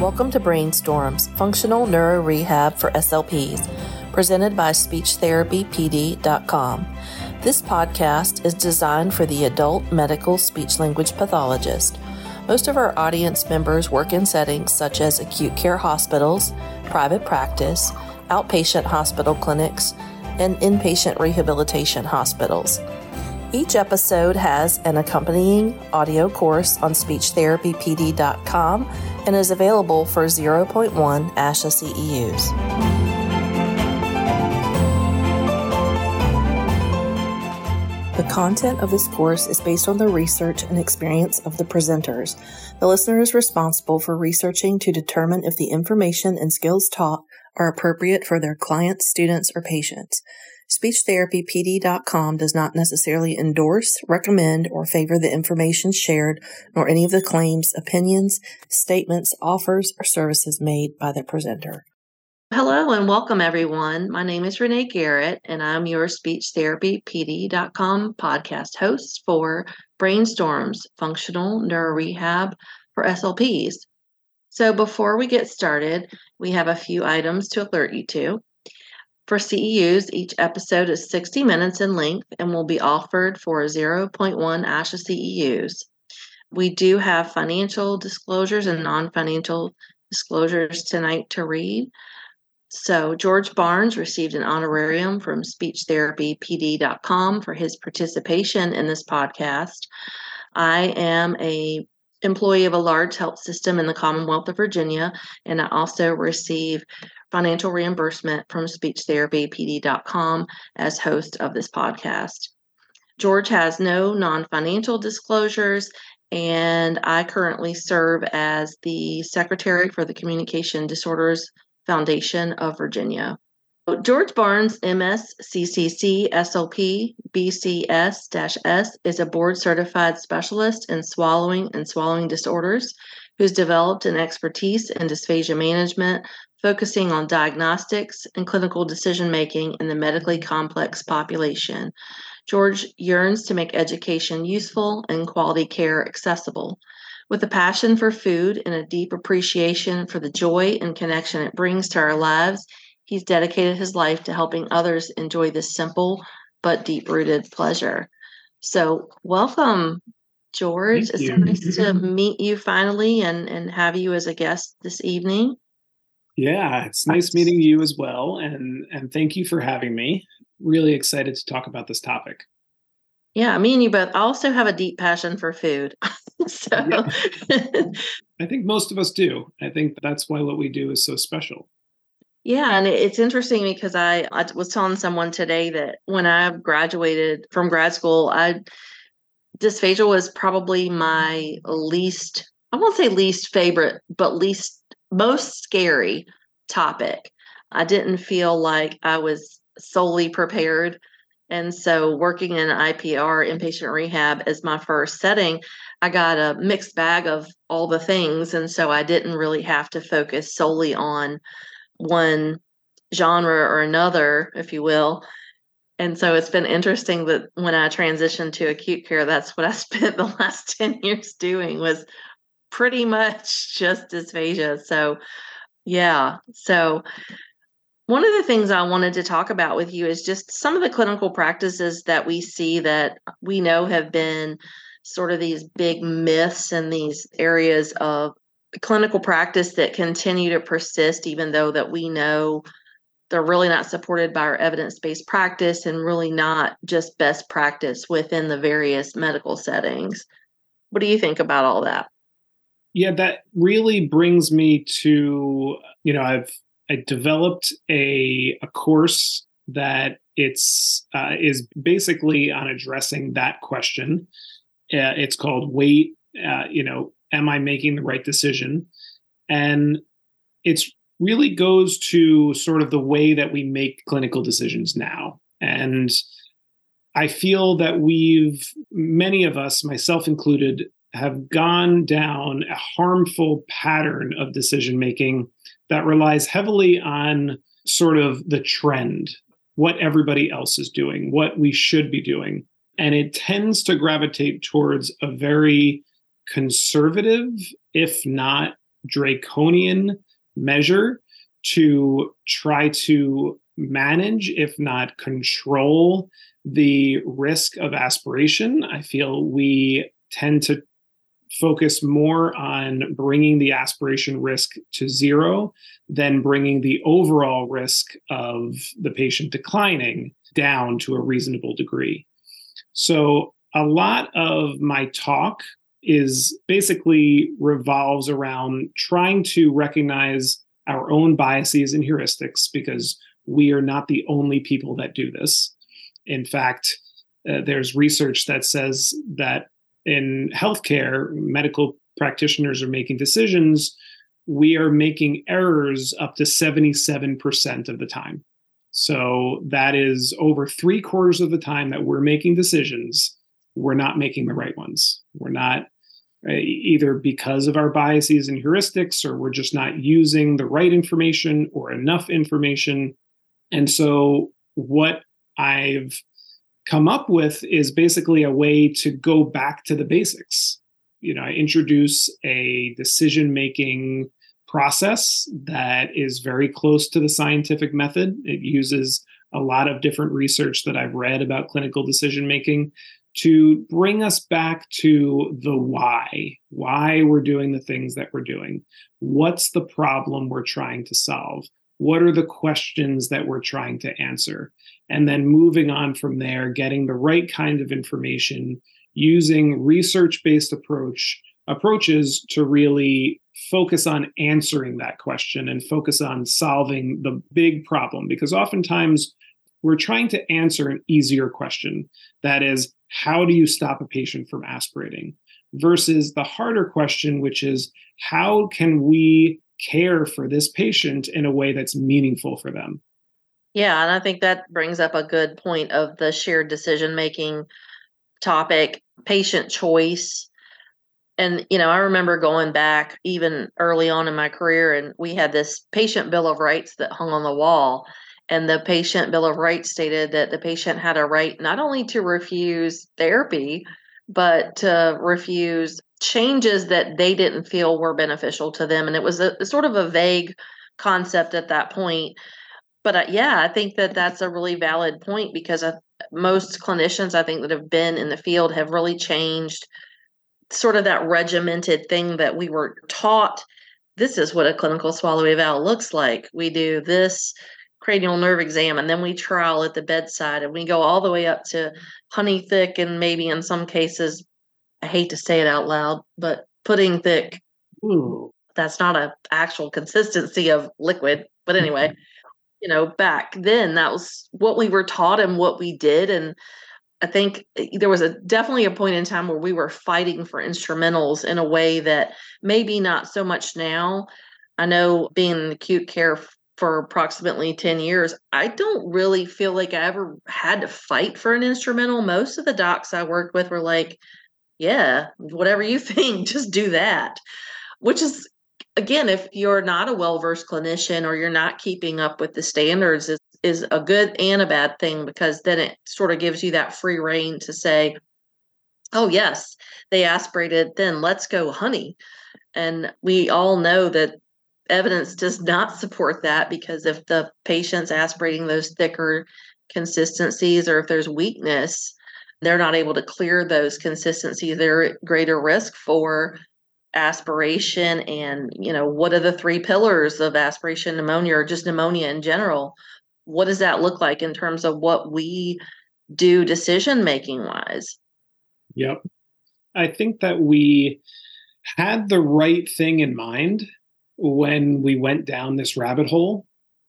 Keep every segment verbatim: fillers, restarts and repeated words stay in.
Welcome to Brainstorms, Functional Neuro Rehab for S L Ps, presented by Speech Therapy P D dot com. This podcast is designed for the adult medical speech-language pathologist. Most of our audience members work in settings such as acute care hospitals, private practice, outpatient hospital clinics, and inpatient rehabilitation hospitals. Each episode has an accompanying audio course on Speech Therapy P D dot com and is available for zero point one ASHA C E Us. The content of this course is based on the research and experience of the presenters. The listener is responsible for researching to determine if the information and skills taught are appropriate for their clients, students, or patients. Speech Therapy P D dot com does not necessarily endorse, recommend, or favor the information shared, nor any of the claims, opinions, statements, offers, or services made by the presenter. Hello and welcome, everyone. My name is Renee Garrett, and I'm your Speech Therapy P D dot com podcast host for Brainstorms, Functional Neuro Rehab for S L Ps. So before we get started, we have a few items to alert you to. For C E Us, each episode is sixty minutes in length and will be offered for zero point one ASHA C E Us. We do have financial disclosures and non-financial disclosures tonight to read. So George Barnes received an honorarium from Speech Therapy P D dot com for his participation in this podcast. I am a employee of a large health system in the Commonwealth of Virginia, and I also receive financial reimbursement from Speech Therapy P D dot com as host of this podcast. George has no non-financial disclosures, and I currently serve as the secretary for the Communication Disorders Foundation of Virginia. George Barnes, M S, C C C, S L P, B C S S, is a board-certified specialist in swallowing and swallowing disorders who's developed an expertise in dysphagia management, focusing on diagnostics and clinical decision-making in the medically complex population. George yearns to make education useful and quality care accessible. With a passion for food and a deep appreciation for the joy and connection it brings to our lives, he's dedicated his life to helping others enjoy this simple but deep-rooted pleasure. So welcome, George. Thank it's you. Nice to meet you finally and, and have you as a guest this evening. Yeah, it's nice meeting you as well. And, and thank you for having me. Really excited to talk about this topic. Yeah, me and you both also have a deep passion for food. So yeah. I think most of us do. I think that's why what we do is so special. Yeah, and it's interesting because I, I was telling someone today that when I graduated from grad school, I dysphagia was probably my least, I won't say least favorite, but least, most scary topic. I didn't feel like I was solely prepared. And so working in I P R, inpatient rehab, as my first setting, I got a mixed bag of all the things. And so I didn't really have to focus solely on one genre or another, if you will. And so it's been interesting that when I transitioned to acute care, that's what I spent the last ten years doing, was pretty much just dysphagia. So yeah. So one of the things I wanted to talk about with you is just some of the clinical practices that we see that we know have been sort of these big myths and these areas of clinical practice that continue to persist, even though that we know they're really not supported by our evidence-based practice and really not just best practice within the various medical settings. What do you think about all that? Yeah, that really brings me to, you know, I've I developed a a course that it's uh, is basically on addressing that question. Uh, it's called Wait, uh, you know, Am I making the right decision? And it really goes to sort of the way that we make clinical decisions now. And I feel that we've, many of us, myself included, have gone down a harmful pattern of decision-making that relies heavily on sort of the trend, what everybody else is doing, what we should be doing. And it tends to gravitate towards a very conservative, if not draconian measure to try to manage, if not control, the risk of aspiration. I feel we tend to focus more on bringing the aspiration risk to zero than bringing the overall risk of the patient declining down to a reasonable degree. So a lot of my talk is basically revolves around trying to recognize our own biases and heuristics, because we are not the only people that do this. In fact, uh, there's research that says that in healthcare, medical practitioners are making decisions. We are making errors up to seventy-seven percent of the time. So that is over three quarters of the time that we're making decisions, we're not making the right ones. We're not uh, either because of our biases and heuristics, or we're just not using the right information or enough information. And so what I've come up with is basically a way to go back to the basics. You know, I introduce a decision-making process that is very close to the scientific method. It uses a lot of different research that I've read about clinical decision-making to bring us back to the why, why we're doing the things that we're doing. What's the problem we're trying to solve? What are the questions that we're trying to answer? And then moving on from there, getting the right kind of information, using research-based approach approaches to really focus on answering that question and focus on solving the big problem. Because oftentimes we're trying to answer an easier question. That is, how do you stop a patient from aspirating? Versus the harder question, which is, how can we care for this patient in a way that's meaningful for them? Yeah, and I think that brings up a good point of the shared decision-making topic, patient choice. And, you know, I remember going back even early on in my career, and we had this patient bill of rights that hung on the wall. And the patient bill of rights stated that the patient had a right not only to refuse therapy, but to refuse changes that they didn't feel were beneficial to them. And it was a sort of a vague concept at that point. But uh, yeah, I think that that's a really valid point, because I, most clinicians, I think, that have been in the field have really changed sort of that regimented thing that we were taught. This is what a clinical swallow eval looks like. We do this cranial nerve exam, and then we trial at the bedside, and we go all the way up to honey thick, and maybe in some cases, I hate to say it out loud, but pudding thick. Ooh. That's not an actual consistency of liquid, but anyway. You know, back then, that was what we were taught and what we did. And I think there was a definitely a point in time where we were fighting for instrumentals in a way that maybe not so much now. I know being in acute care f- for approximately ten years, I don't really feel like I ever had to fight for an instrumental. Most of the docs I worked with were like, yeah, whatever you think, just do that, which is, again, if you're not a well-versed clinician or you're not keeping up with the standards, is is a good and a bad thing, because then it sort of gives you that free rein to say, oh, yes, they aspirated, then let's go honey. And we all know that evidence does not support that, because if the patient's aspirating those thicker consistencies, or if there's weakness, they're not able to clear those consistencies, they're at greater risk for aspiration. And, you know, what are the three pillars of aspiration pneumonia, or just pneumonia in general? What does that look like in terms of what we do decision-making wise? Yep. I think that we had the right thing in mind when we went down this rabbit hole.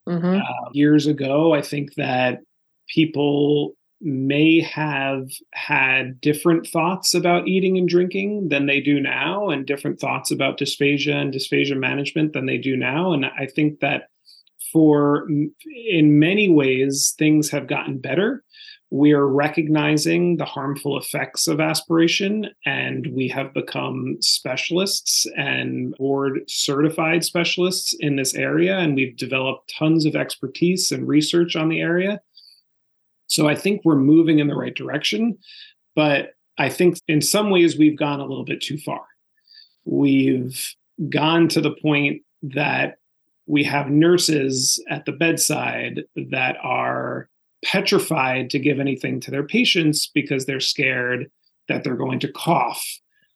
Mm-hmm. Uh, years ago, I think that people may have had different thoughts about eating and drinking than they do now, and different thoughts about dysphagia and dysphagia management than they do now. And I think that for, in many ways, things have gotten better. We are recognizing the harmful effects of aspiration, and we have become specialists and board certified specialists in this area. And we've developed tons of expertise and research on the area. So I think we're moving in the right direction, but I think in some ways we've gone a little bit too far. We've gone to the point that we have nurses at the bedside that are petrified to give anything to their patients because they're scared that they're going to cough,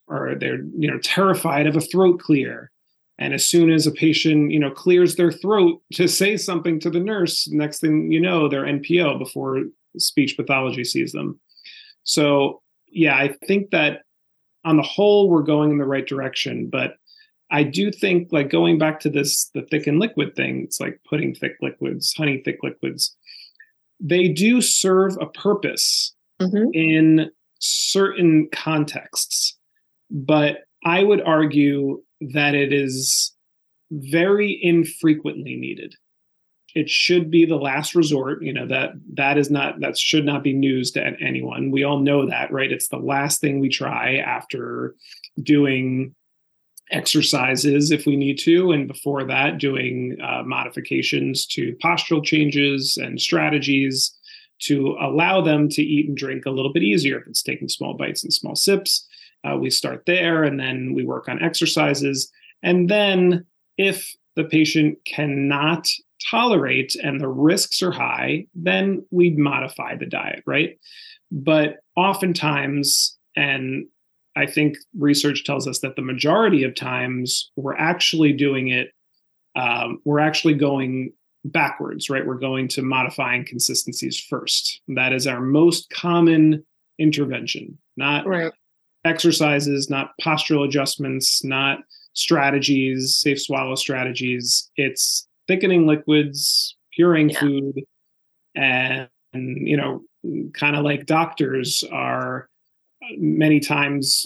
or they're, you know, terrified of a throat clear. And as soon as a patient, you know, clears their throat to say something to the nurse, next thing you know, they're N P O before speech pathology sees them. So, yeah, I think that on the whole, we're going in the right direction. But I do think, like, going back to this, the thick and liquid thing, it's like putting thick liquids, honey thick liquids. They do serve a purpose mm-hmm. in certain contexts. But I would argue that it is very infrequently needed. It should be the last resort. You know, that that is not, that should not be news to anyone. We all know that, right? It's the last thing we try after doing exercises if we need to. And before that, doing uh, modifications to postural changes and strategies to allow them to eat and drink a little bit easier. If it's taking small bites and small sips, uh, we start there, and then we work on exercises. And then if the patient cannot tolerate and the risks are high, then we modify the diet, right? But oftentimes, and I think research tells us that the majority of times we're actually doing it, um, we're actually going backwards, right? We're going to modifying consistencies first. That is our most common intervention, not right. exercises, not postural adjustments, not strategies, safe swallow strategies. It's thickening liquids, puring yeah. food, and, and, you know, kind of like doctors are many times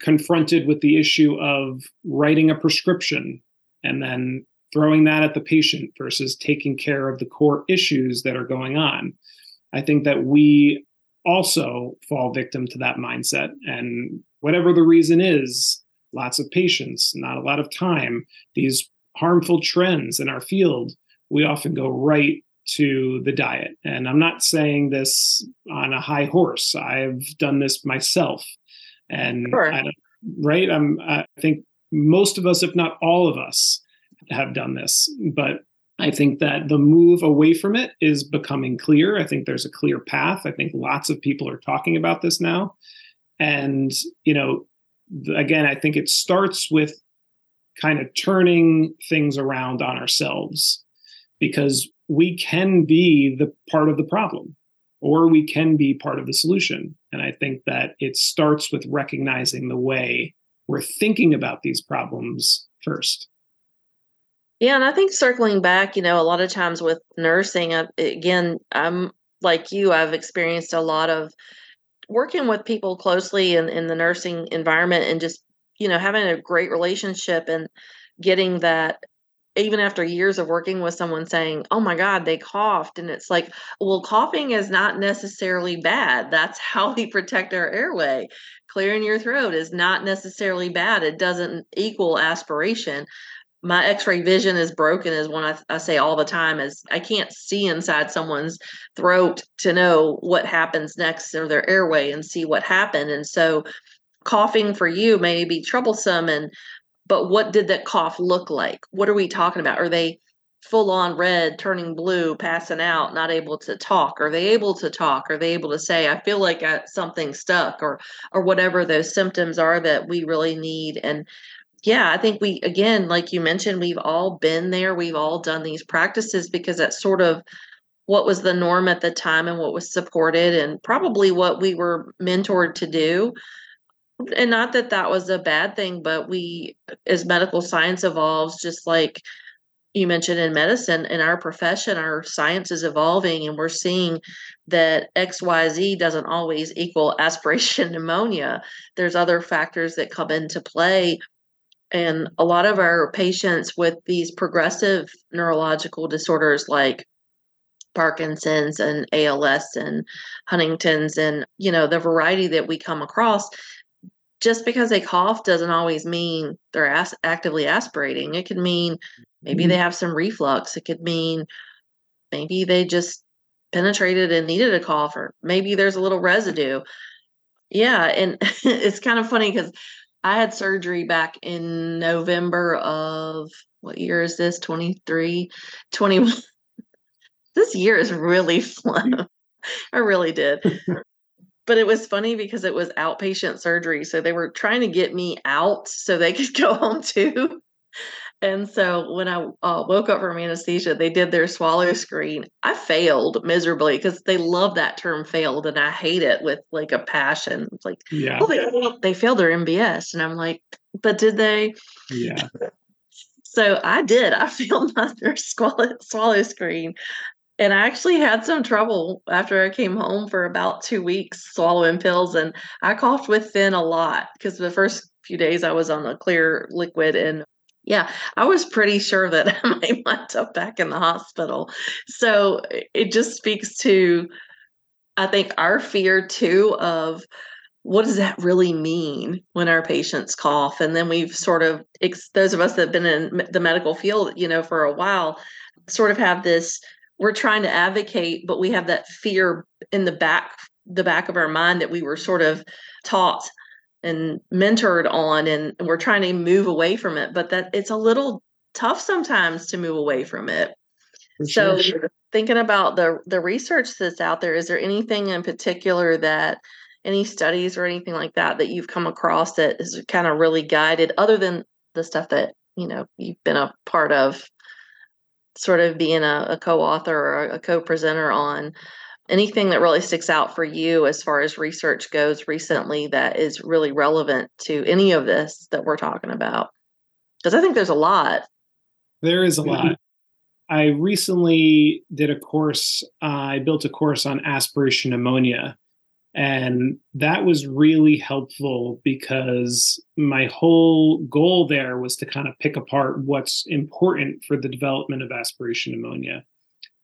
confronted with the issue of writing a prescription and then throwing that at the patient versus taking care of the core issues that are going on. I think that we also fall victim to that mindset. And whatever the reason is, lots of patients, not a lot of time, these harmful trends in our field, we often go right to the diet. And I'm not saying this on a high horse. I've done this myself. And sure. I don't, right? I'm, I think most of us, if not all of us, have done this. But I think that the move away from it is becoming clear. I think there's a clear path. I think lots of people are talking about this now. And, you know, again, I think it starts with kind of turning things around on ourselves, because we can be the part of the problem, or we can be part of the solution. And I think that it starts with recognizing the way we're thinking about these problems first. Yeah. And I think circling back, you know, a lot of times with nursing, I, again, I'm like you, I've experienced a lot of working with people closely in, in the nursing environment, and just, you know, having a great relationship and getting that, even after years of working with someone, saying, oh my God, they coughed. And it's like, well, coughing is not necessarily bad. That's how we protect our airway. Clearing your throat is not necessarily bad. It doesn't equal aspiration. My x-ray vision is broken is one I, I say all the time, is I can't see inside someone's throat to know what happens next, or their airway, and see what happened. And so coughing for you may be troublesome, and but what did that cough look like? What are we talking about? Are they full on red, turning blue, passing out, not able to talk? Are they able to talk? Are they able to say, I feel like I, something stuck, or or whatever those symptoms are that we really need? And yeah, I think we, again, like you mentioned, we've all been there. We've all done these practices because that's sort of what was the norm at the time and what was supported, and probably what we were mentored to do. And not that that was a bad thing, but we, as medical science evolves, just like you mentioned in medicine, in our profession, our science is evolving, and we're seeing that X Y Z doesn't always equal aspiration pneumonia. There's other factors that come into play. And a lot of our patients with these progressive neurological disorders like Parkinson's and A L S and Huntington's, and, you know, the variety that we come across, just because they cough doesn't always mean they're as- actively aspirating. It could mean maybe they have some reflux. It could mean maybe they just penetrated and needed a cough, or maybe there's a little residue. Yeah. And it's kind of funny because I had surgery back in November of, what year is this? twenty-three, twenty-one. This year is really flown. I really did. But it was funny because it was outpatient surgery. So they were trying to get me out so they could go home too. And so when I uh, woke up from anesthesia, they did their swallow screen. I failed miserably because they love that term failed. And I hate it with like a passion. It's like, yeah. well, they, they failed their M B S. And I'm like, but did they? Yeah. So I did. I failed my swallow, swallow screen. And I actually had some trouble after I came home for about two weeks swallowing pills. And I coughed with Thin a lot because the first few days I was on the clear liquid. And yeah, I was pretty sure that I might wind up back in the hospital. So it just speaks to, I think, our fear too of what does that really mean when our patients cough? And then we've sort of, those of us that have been in the medical field, you know, for a while, sort of have this, we're trying to advocate, but we have that fear in the back, the back of our mind that we were sort of taught and mentored on, and we're trying to move away from it, but that it's a little tough sometimes to move away from it. For so sure. Thinking about the, the research that's out there, is there anything in particular that any studies or anything like that, that you've come across that is kind of really guided other than the stuff that, you know, you've been a part of? Sort of being a, a co-author or a co-presenter on anything that really sticks out for you as far as research goes recently that is really relevant to any of this that we're talking about? Because I think there's a lot. There is a lot. I recently did a course, uh, I built a course on aspiration pneumonia, and that was really helpful because my whole goal there was to kind of pick apart what's important for the development of aspiration pneumonia.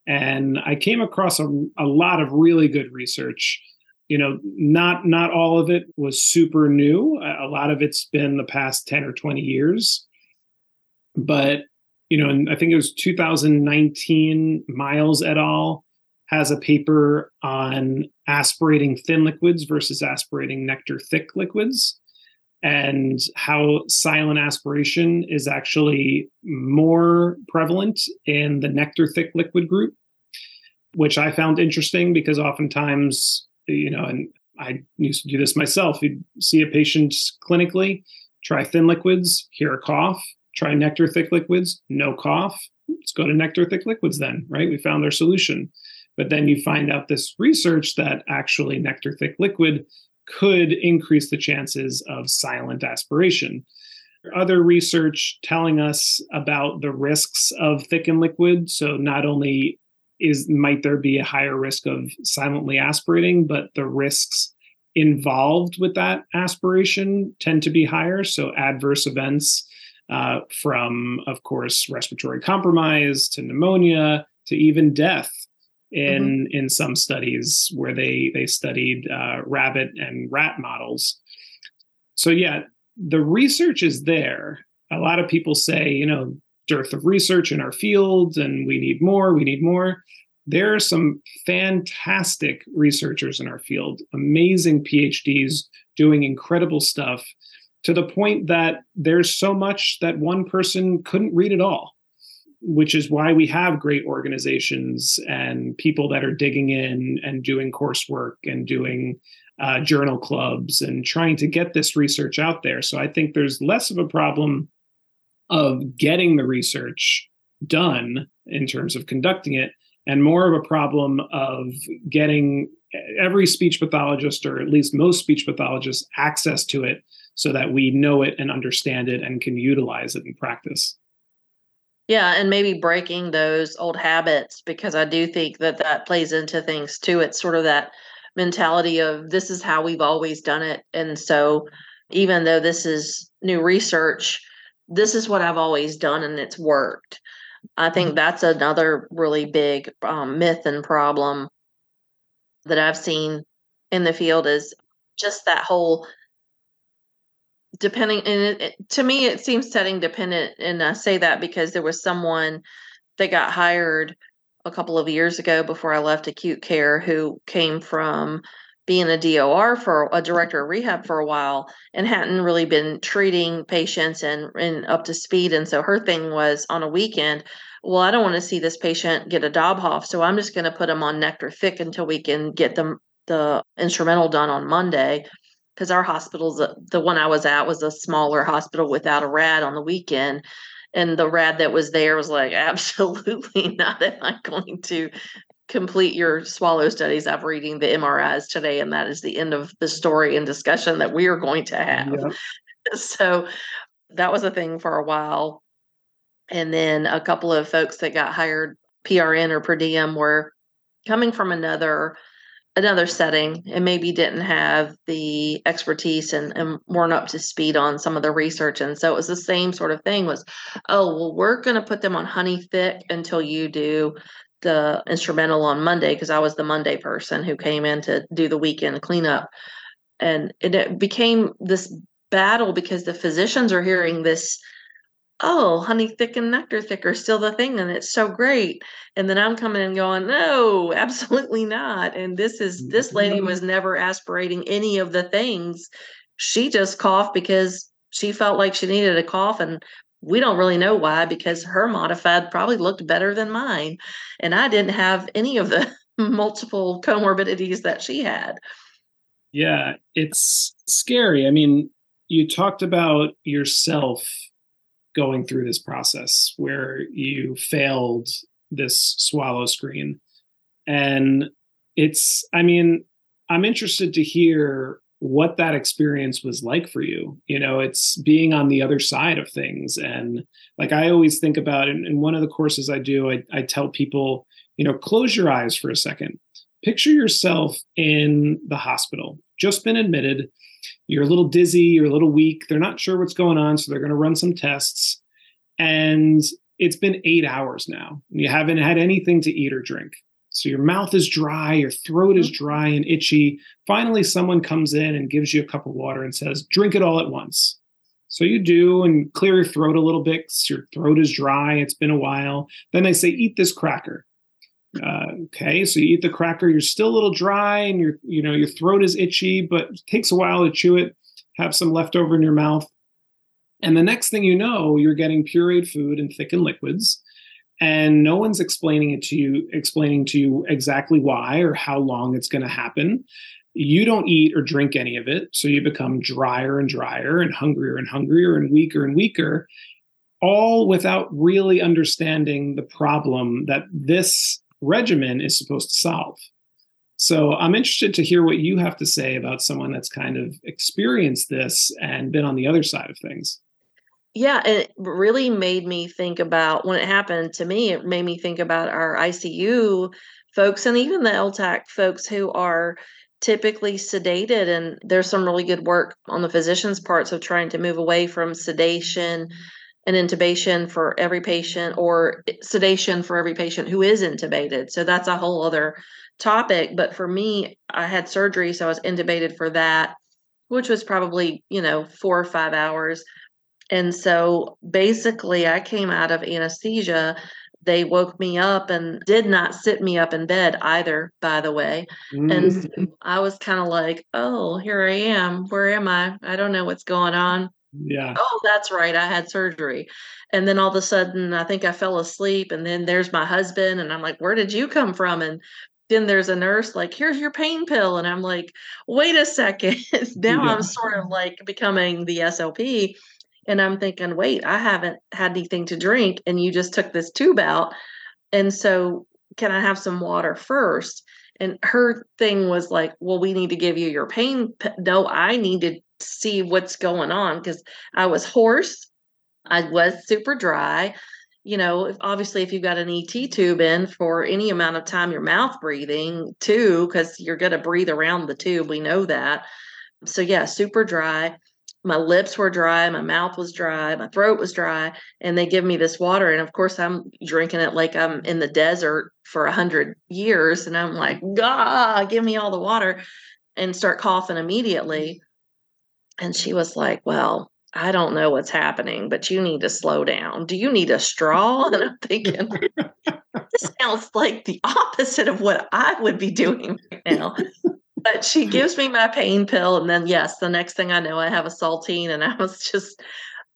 And I came across a, a lot of really good research. You know, not, not all of it was super new. A lot of it's been the past ten or twenty years. But, you know, and I think it was two thousand nineteen, Miles et al. Has a paper on aspirating thin liquids versus aspirating nectar thick liquids, and how silent aspiration is actually more prevalent in the nectar thick liquid group, which I found interesting because oftentimes, you know, and I used to do this myself, you'd see a patient clinically, try thin liquids, hear a cough, try nectar thick liquids, no cough, let's go to nectar thick liquids then, right? We found our solution. But then you find out this research that actually nectar thick liquid could increase the chances of silent aspiration. Other research telling us about the risks of thick and liquid. So not only is might there be a higher risk of silently aspirating, but the risks involved with that aspiration tend to be higher. So adverse events uh, from, of course, respiratory compromise to pneumonia to even death. In, mm-hmm. in some studies where they, they studied uh, rabbit and rat models. So yeah, the research is there. A lot of people say, you know, dearth of research in our field and we need more, we need more. There are some fantastic researchers in our field, amazing P H Ds doing incredible stuff to the point that there's so much that one person couldn't read it all, which is why we have great organizations and people that are digging in and doing coursework and doing uh, journal clubs and trying to get this research out there. So I think there's less of a problem of getting the research done in terms of conducting it, and more of a problem of getting every speech pathologist, or at least most speech pathologists, access to it so that we know it and understand it and can utilize it in practice. Yeah, and maybe breaking those old habits, because I do think that that plays into things too. It's sort of that mentality of this is how we've always done it. And so even though this is new research, this is what I've always done and it's worked. I think that's another really big um, myth and problem that I've seen in the field, is just that whole depending, and it, it, to me, it seems setting dependent. And I say that because there was someone that got hired a couple of years ago before I left acute care who came from being a D O R for a director of rehab for a while and hadn't really been treating patients and, and up to speed. And so her thing was on a weekend, well, I don't want to see this patient get a Dobhoff, so I'm just going to put them on Nectar Thick until we can get them the instrumental done on Monday. Because our hospital's, the one I was at was a smaller hospital without a rad on the weekend. And the rad that was there was like, absolutely not. Am I going to complete your swallow studies? I'm reading the M R Is today, and that is the end of the story and discussion that we are going to have. Yeah. So that was a thing for a while. And then a couple of folks that got hired P R N or per diem were coming from another another setting and maybe didn't have the expertise and, and weren't up to speed on some of the research. And so it was the same sort of thing was, oh, well, we're going to put them on Honey Thick until you do the instrumental on Monday, because I was the Monday person who came in to do the weekend cleanup. And it, it became this battle because the physicians are hearing this, oh, Honey Thick and Nectar Thick are still the thing, and it's so great. And then I'm coming and going, no, absolutely not. And this is, this lady was never aspirating any of the things. She just coughed because she felt like she needed a cough, and we don't really know why, because her modified probably looked better than mine, and I didn't have any of the multiple comorbidities that she had. Yeah, it's scary. I mean, you talked about yourself going through this process where you failed this swallow screen. And it's, I mean, I'm interested to hear what that experience was like for you. You know, it's being on the other side of things. And like, I always think about it in one of the courses I do, I, I tell people, you know, close your eyes for a second. Picture yourself in the hospital, just been admitted. You're a little dizzy, you're a little weak. They're not sure what's going on, so they're going to run some tests. And it's been eight hours now. You haven't had anything to eat or drink. So your mouth is dry, your throat is dry and itchy. Finally, someone comes in and gives you a cup of water and says, drink it all at once. So you do and clear your throat a little bit, because your throat is dry, it's been a while. Then they say, eat this cracker. Uh, okay, so you eat the cracker, you're still a little dry and your, you know, your throat is itchy, but it takes a while to chew it, have some leftover in your mouth. And the next thing you know, you're getting pureed food and thickened liquids, and no one's explaining it to you, explaining to you exactly why or how long it's going to happen. You don't eat or drink any of it, so you become drier and drier and hungrier and hungrier and weaker and weaker, all without really understanding the problem that this regimen is supposed to solve. So I'm interested to hear what you have to say about someone that's kind of experienced this and been on the other side of things. Yeah, it really made me think about, when it happened to me, it made me think about our I C U folks and even the L TAC folks who are typically sedated. And there's some really good work on the physician's parts of trying to move away from sedation and intubation for every patient, or sedation for every patient who is intubated. So that's a whole other topic. But for me, I had surgery, so I was intubated for that, which was probably, you know, four or five hours. And so basically I came out of anesthesia. They woke me up and did not sit me up in bed either, by the way. Mm-hmm. And so I was kind of like, oh, here I am. Where am I? I don't know what's going on. Yeah. Oh, that's right. I had surgery. And then all of a sudden, I think I fell asleep. And then there's my husband. And I'm like, where did you come from? And then there's a nurse like, here's your pain pill. And I'm like, wait a second. Now yeah. I'm sort of like becoming the S L P. And I'm thinking, wait, I haven't had anything to drink. And you just took this tube out. And so can I have some water first? And her thing was like, well, we need to give you your pain pill. No, I need to see what's going on, because I was hoarse. I was super dry. You know, obviously, if you've got an E T tube in for any amount of time, your mouth breathing too, because you're going to breathe around the tube. We know that. So yeah, super dry. My lips were dry. My mouth was dry. My throat was dry. And they give me this water. And of course, I'm drinking it like I'm in the desert for a hundred years. And I'm like, God, give me all the water, and start coughing immediately. And she was like, well, I don't know what's happening, but you need to slow down. Do you need a straw? And I'm thinking, this sounds like the opposite of what I would be doing right now. But she gives me my pain pill. And then, yes, the next thing I know, I have a saltine. And I was just,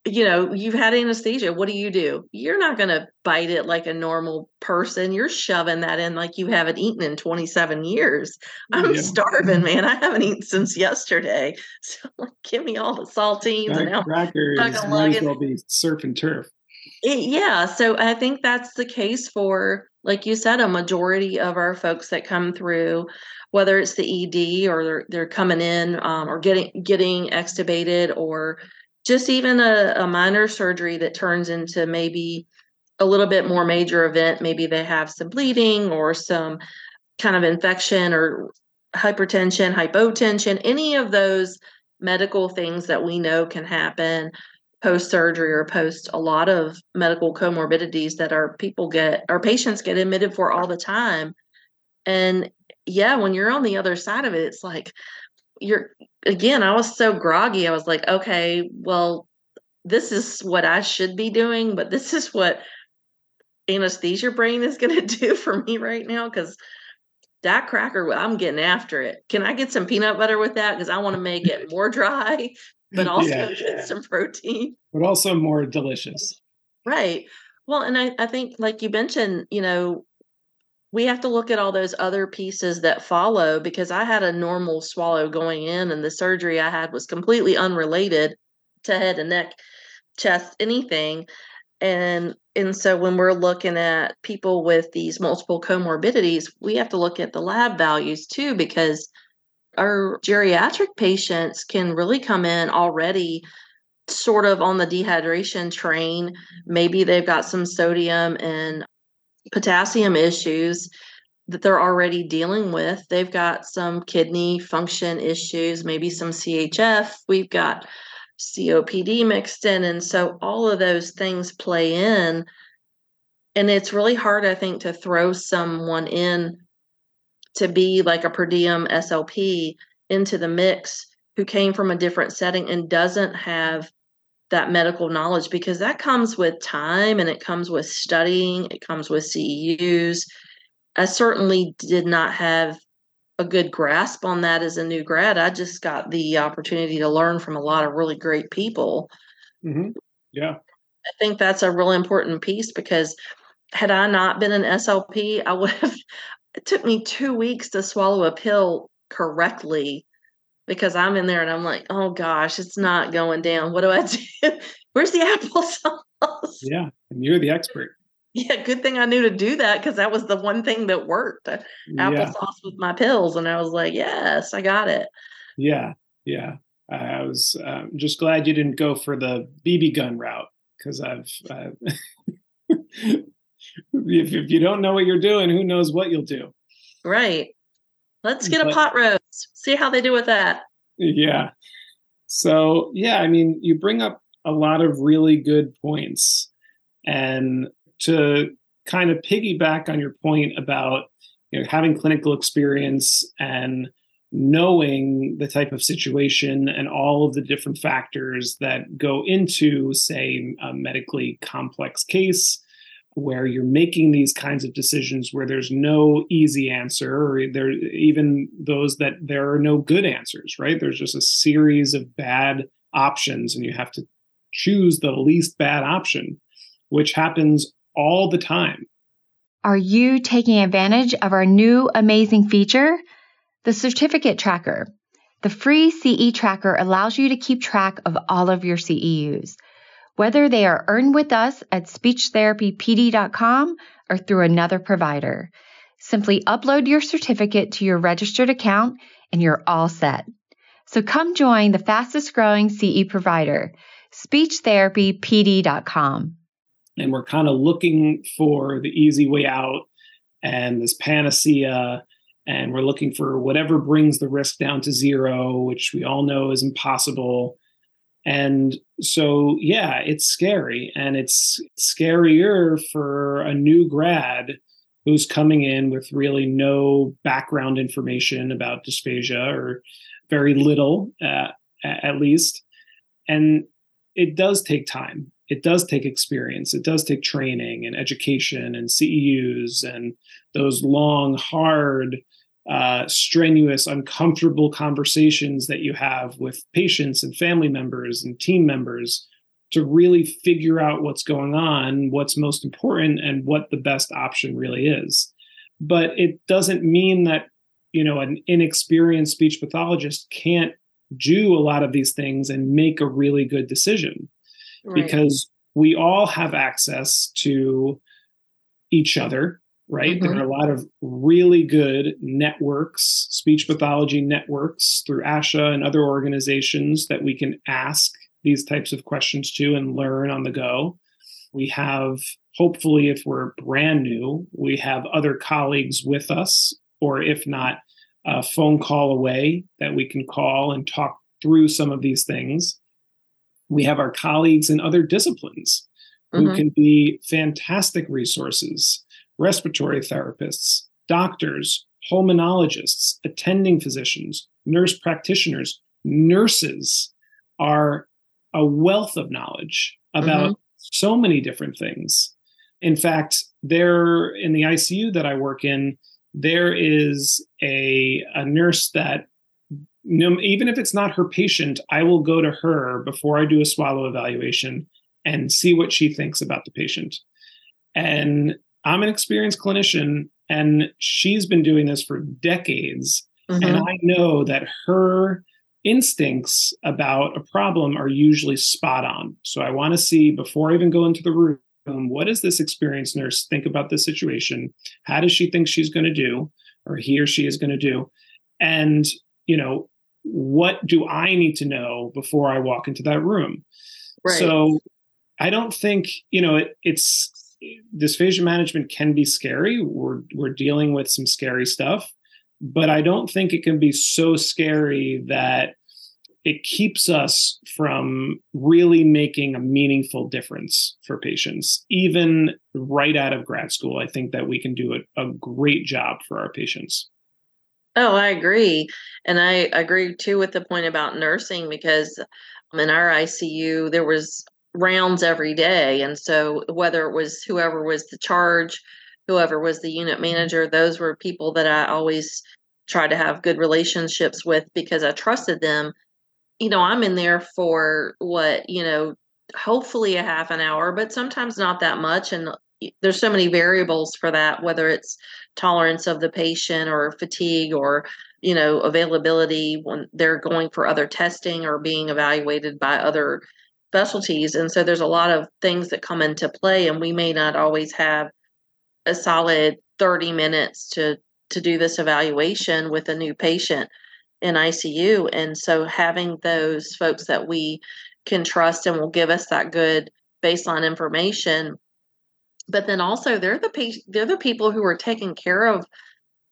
you know, you've had anesthesia. What do you do? You're not going to bite it like a normal person. You're shoving that in like you haven't eaten in twenty-seven years. I'm yeah. starving, man. I haven't eaten since yesterday. So like, give me all the saltines. Back and now crackers. Might lug as well it. Be surf and turf. It, yeah. So I think that's the case for, like you said, a majority of our folks that come through, whether it's the E D or they're, they're coming in um, or getting getting extubated, or just even a, a minor surgery that turns into maybe a little bit more major event. Maybe they have some bleeding or some kind of infection or hypertension, hypotension, any of those medical things that we know can happen post-surgery or post a lot of medical comorbidities that our people get, our patients get admitted for all the time. And yeah, when you're on the other side of it, it's like, you're, again, I was so groggy. I was like, okay, well, this is what I should be doing, but this is what anesthesia brain is going to do for me right now. 'Cause that cracker, I'm getting after it. Can I get some peanut butter with that? 'Cause I want to make it more dry, but also yeah, yeah. some protein. But also more delicious. Right. Well, and I, I think, like you mentioned, you know, we have to look at all those other pieces that follow, because I had a normal swallow going in, and the surgery I had was completely unrelated to head and neck, chest, anything. And and so when we're looking at people with these multiple comorbidities, we have to look at the lab values too, because our geriatric patients can really come in already sort of on the dehydration train. Maybe they've got some sodium and potassium issues that they're already dealing with. They've got some kidney function issues, maybe some C H F. We've got C O P D mixed in. And so all of those things play in. And it's really hard, I think, to throw someone in to be like a per diem S L P into the mix who came from a different setting and doesn't have that medical knowledge, because that comes with time and it comes with studying. It comes with C E Us. I certainly did not have a good grasp on that as a new grad. I just got the opportunity to learn from a lot of really great people. Mm-hmm. Yeah. I think that's a really important piece, because had I not been an S L P, I would have, it took me two weeks to swallow a pill correctly, because I'm in there and I'm like, oh gosh, it's not going down. What do I do? Where's the applesauce? Yeah. And you're the expert. Yeah. Good thing I knew to do that, because that was the one thing that worked. Applesauce yeah. with my pills. And I was like, yes, I got it. Yeah. Yeah. I was um, just glad you didn't go for the B B gun route, because I've... Uh, If, if you don't know what you're doing, who knows what you'll do? Right. Let's get but, a pot roast. See how they do with that. Yeah. So, yeah, I mean, you bring up a lot of really good points. And to kind of piggyback on your point about, you know, having clinical experience and knowing the type of situation and all of the different factors that go into, say, a medically complex case, where you're making these kinds of decisions where there's no easy answer, or there even those that there are no good answers, right? There's just a series of bad options, and you have to choose the least bad option, which happens all the time. Are you taking advantage of our new amazing feature, the certificate tracker? The free C E tracker allows you to keep track of all of your C E Us, whether they are earned with us at speech therapy P D dot com or through another provider. Simply upload your certificate to your registered account and you're all set. So come join the fastest growing C E provider, speech therapy P D dot com. And we're kind of looking for the easy way out and this panacea, and we're looking for whatever brings the risk down to zero, which we all know is impossible. And so, yeah, it's scary, and it's scarier for a new grad who's coming in with really no background information about dysphagia, or very little, uh, at least. And it does take time. It does take experience. It does take training and education and C E Us and those long, hard uh, strenuous, uncomfortable conversations that you have with patients and family members and team members to really figure out what's going on, what's most important, and what the best option really is. But it doesn't mean that, you know, an inexperienced speech pathologist can't do a lot of these things and make a really good decision, right? Because we all have access to each other, right? Mm-hmm. There are a lot of really good networks, speech pathology networks through ASHA and other organizations that we can ask these types of questions to and learn on the go. We have, hopefully, if we're brand new, we have other colleagues with us, or if not, a phone call away that we can call and talk through some of these things. We have our colleagues in other disciplines who mm-hmm. can be fantastic resources: respiratory therapists, doctors, pulmonologists, attending physicians, nurse practitioners. Nurses are a wealth of knowledge about mm-hmm. so many different things. In fact, there in the I C U that I work in, there is a, a nurse that, you know, even if it's not her patient, I will go to her before I do a swallow evaluation and see what she thinks about the patient. And I'm an experienced clinician, and she's been doing this for decades. Mm-hmm. And I know that her instincts about a problem are usually spot on. So I want to see, before I even go into the room, what does this experienced nurse think about this situation? How does she think she's going to do, or he or she is going to do? And, you know, what do I need to know before I walk into that room? Right. So I don't think, you know, it, it's dysphagia management can be scary. We're, we're dealing with some scary stuff, but I don't think it can be so scary that it keeps us from really making a meaningful difference for patients. Even right out of grad school, I think that we can do a, a great job for our patients. Oh, I agree. And I agree too with the point about nursing, because in our I C U, there was rounds every day. And so whether it was whoever was the charge, whoever was the unit manager, those were people that I always tried to have good relationships with because I trusted them. You know, I'm in there for what, you know, hopefully a half an hour, but sometimes not that much. And there's so many variables for that, whether it's tolerance of the patient or fatigue or, you know, availability when they're going for other testing or being evaluated by other specialties. And so there's a lot of things that come into play, and we may not always have a solid thirty minutes to, to do this evaluation with a new patient in I C U. And so having those folks that we can trust and will give us that good baseline information, but then also they're the pa- they're the people who are taking care of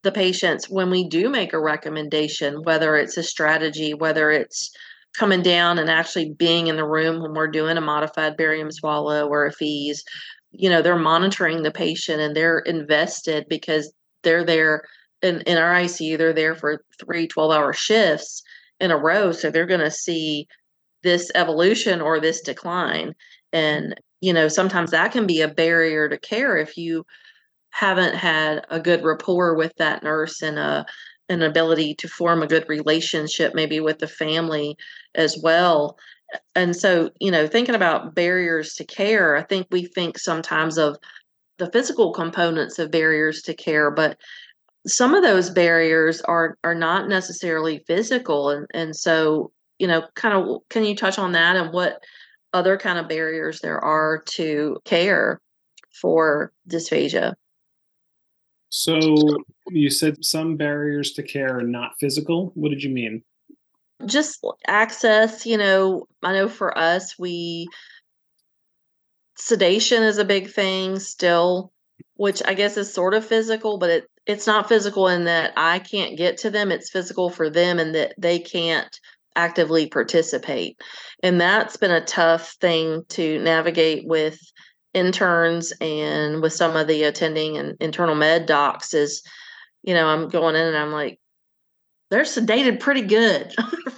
the patients when we do make a recommendation, whether it's a strategy, whether it's coming down and actually being in the room when we're doing a modified barium swallow or a fees. You know, they're monitoring the patient and they're invested because they're there. In, in our I C U, they're there for three twelve-hour shifts in a row. So they're going to see this evolution or this decline. And, you know, sometimes that can be a barrier to care if you haven't had a good rapport with that nurse and a, an ability to form a good relationship, maybe with the family as well. And so, you know, thinking about barriers to care, I think we think sometimes of the physical components of barriers to care, but some of those barriers are are not necessarily physical. And, and so, you know, kind of, can you touch on that and what other kind of barriers there are to care for dysphagia? So you said some barriers to care are not physical. What did you mean? Just access. You know, I know for us, we, sedation is a big thing still, which I guess is sort of physical, but it it's not physical in that I can't get to them. It's physical for them in that they can't actively participate. And that's been a tough thing to navigate with interns and with some of the attending and internal med docs is, you know, I'm going in and I'm like, they're sedated pretty good.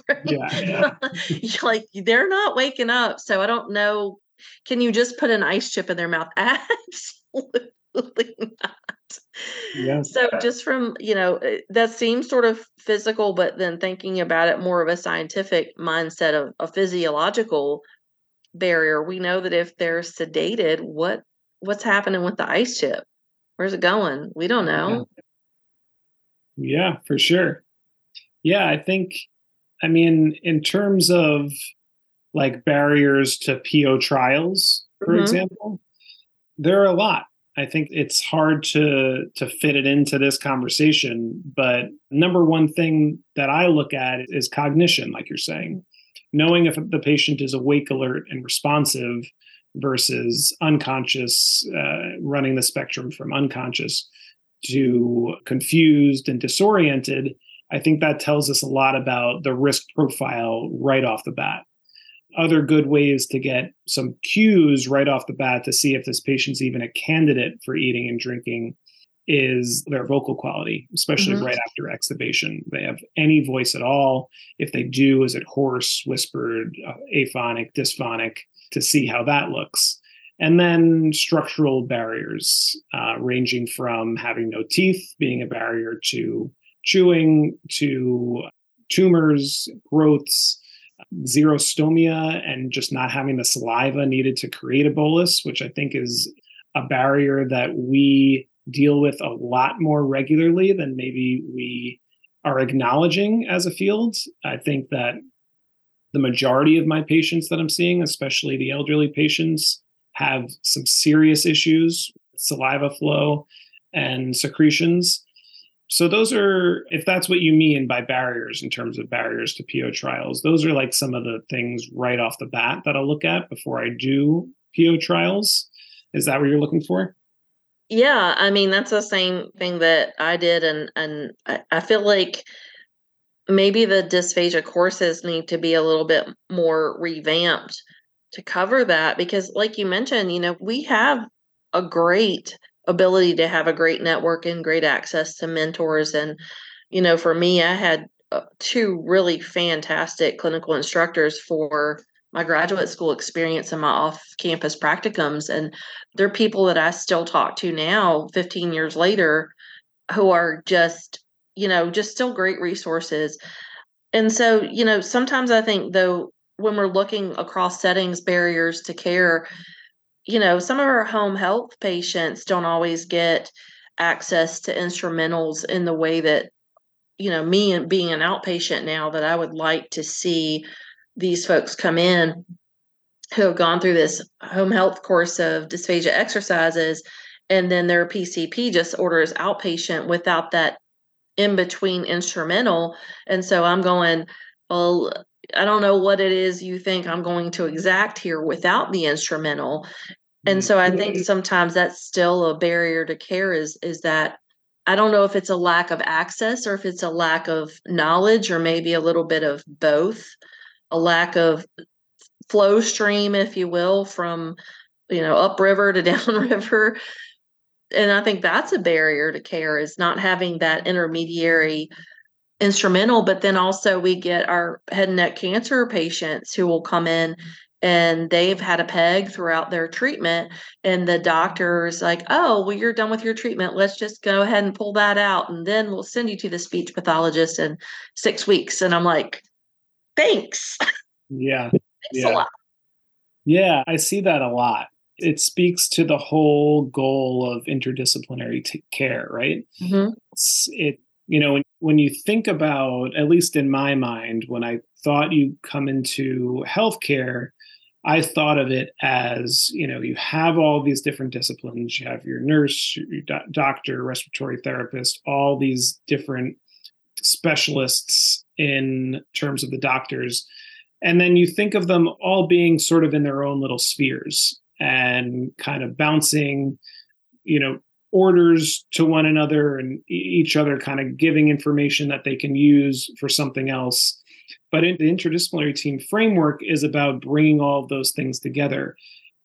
Right? Yeah, yeah. Like, they're not waking up. So I don't know. Can you just put an ice chip in their mouth? Absolutely not. Yes. So just from, you know, that seems sort of physical, but then thinking about it more of a scientific mindset of a physiological barrier, we know that if they're sedated, what what's happening with the ice chip? Where's it going? We don't know. Yeah, for sure. Yeah, I think, I mean, in terms of like barriers to P O trials, for mm-hmm. example, there are a lot. I think it's hard to to fit it into this conversation, but number one thing that I look at is cognition, like you're saying, knowing if the patient is awake, alert, and responsive versus unconscious, uh, running the spectrum from unconscious to confused and disoriented. I think that tells us a lot about the risk profile right off the bat. Other good ways to get some cues right off the bat to see if this patient's even a candidate for eating and drinking is their vocal quality, especially mm-hmm. right after extubation. They have any voice at all. If they do, is it hoarse, whispered, aphonic, dysphonic, to see how that looks. And then structural barriers, uh, ranging from having no teeth being a barrier to chewing, to tumors, growths, xerostomia, and just not having the saliva needed to create a bolus, which I think is a barrier that we deal with a lot more regularly than maybe we are acknowledging as a field. I think that the majority of my patients that I'm seeing, especially the elderly patients, have some serious issues, saliva flow and secretions. So those are, if that's what you mean by barriers in terms of barriers to P O trials, those are like some of the things right off the bat that I'll look at before I do P O trials. Is that what you're looking for? Yeah. I mean, that's the same thing that I did. And and I, I feel like maybe the dysphagia courses need to be a little bit more revamped to cover that. Because like you mentioned, you know, we have a great ability to have a great network and great access to mentors. And, you know, for me, I had two really fantastic clinical instructors for my graduate school experience and my off-campus practicums. And they're people that I still talk to now, fifteen years later, who are just, you know, just still great resources. And so, you know, sometimes I think, though, when we're looking across settings, barriers to care, you know, some of our home health patients don't always get access to instrumentals in the way that, you know, me and being an outpatient now, that I would like to see these folks come in who have gone through this home health course of dysphagia exercises, and then their P C P just orders outpatient without that in-between instrumental. And so I'm going, well, I don't know what it is you think I'm going to exact here without the instrumental. And so I think sometimes that's still a barrier to care, is, is that I don't know if it's a lack of access or if it's a lack of knowledge, or maybe a little bit of both, a lack of flow stream, if you will, from, you know, upriver to downriver. And I think that's a barrier to care, is not having that intermediary instrumental. But then also we get our head and neck cancer patients who will come in and they've had a PEG throughout their treatment, and the doctor's like, oh, well, you're done with your treatment. Let's just go ahead and pull that out, and then we'll send you to the speech pathologist in six weeks. And I'm like, thanks. Yeah. Thanks yeah. a lot. Yeah, I see that a lot. It speaks to the whole goal of interdisciplinary t- care, right? Mm-hmm. It's, it, you know, when, when you think about, at least in my mind, when I thought you come into healthcare, I thought of it as, you know, you have all these different disciplines. You have your nurse, your do- doctor, respiratory therapist, all these different specialists in terms of the doctors. And then you think of them all being sort of in their own little spheres and kind of bouncing, you know, orders to one another, and each other kind of giving information that they can use for something else. But in the interdisciplinary team framework is about bringing all of those things together